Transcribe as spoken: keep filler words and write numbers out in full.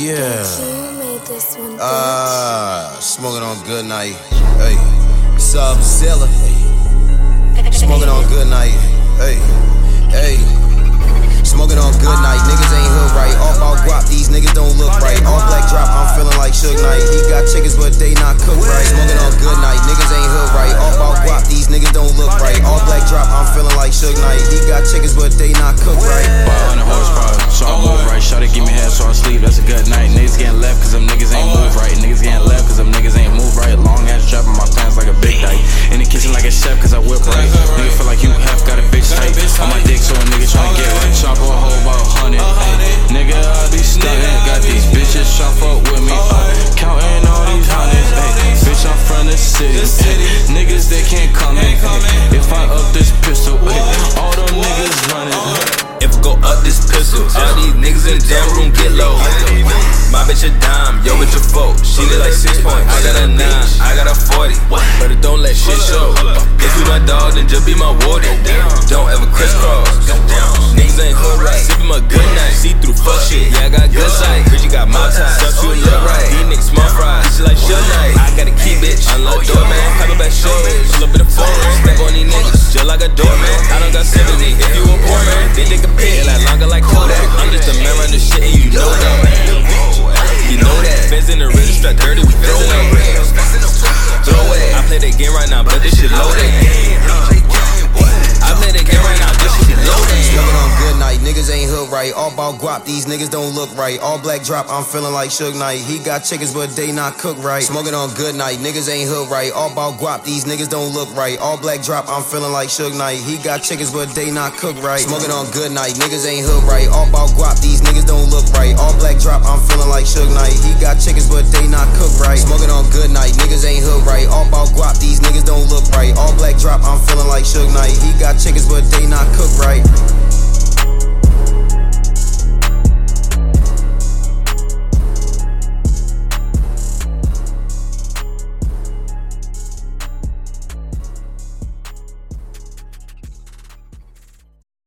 Yeah. Ah, uh, smoking on Suge Knight. Hey, Subzilla. Smoking on Suge Knight. Hey, hey. Smoking on Suge Knight. Niggas ain't hood right. Off all guap, these niggas don't look right. All black drop, I'm feeling like Suge Knight. He got chickens, but they not cooked right. Smoking on Suge Knight. Niggas ain't hood right. Off all guap, these niggas don't look right. All black drop, I'm feeling like Suge Knight. He got chickens, but they not cooked right. five hundred horsepower, so I move right. Shawty give me head, so I sleep. That's a good night. Niggas getting left, cause them niggas ain't move right. Niggas getting left, cause them niggas ain't move right. Long ass drop in my pants like a big dyke. In the kitchen like a chef, cause I whip right. Nigga feel like you have got a bitch tight. On my dick, so a nigga tryna get right. Chop a whole about a hundred. Nigga, I be stunning. Got these bitches chop up with me. Counting all these hundreds. Bitch, I'm from the city. Niggas, they can't come in. If I up this pistol, all them niggas running. If I go up this pistol, all these niggas in the damn room get low. My bitch a dime, yo bitch a foe. She did like six points. I got a nine, I got a forty. But it don't let shit show. If you my dog, then just be my warden. Don't ever crisscross. Niggas ain't hood right. Sippin' my good night. See through fuck shit. Yeah, I got good sight. Cause you got my ties. Stuff you look right. These niggas small fries. She like Suge Knight. I got a key, bitch. Unlock door, man. Pop it back short. Pull up in the forest. Stack on these niggas. Just like a door, man. I don't got sympathy. If you a poor man, then they can pay. Like longer like Kodak. I'm just a man running shit and you know that. You know that. Feds in the ridge, got dirty, we throw it. Throw it. I play that game right now, but this shit loaded. I play that game right now, this shit loaded. Smoking on Suge Knight, niggas ain't hood right. All about guap, these niggas don't look right. All black drop, I'm feeling like Suge Knight. He got chickens, but they not cooked right. Smoking on Suge Knight, niggas ain't hood right. All about guap, these niggas don't look right. All black drop, I'm feeling like Suge Knight. He got chickens, but they not cooked right. Smoking on Suge Knight, niggas ain't hood right. All about guap, these niggas don't look right. All black drop, I'm feeling like Suge Knight. He got chickens, but they not cooked right. Smoking on Suge Knight, niggas ain't hood right. All about guap, these niggas don't look right. All black drop, I'm feeling like Suge Knight. He got chickens, but they not cooked right.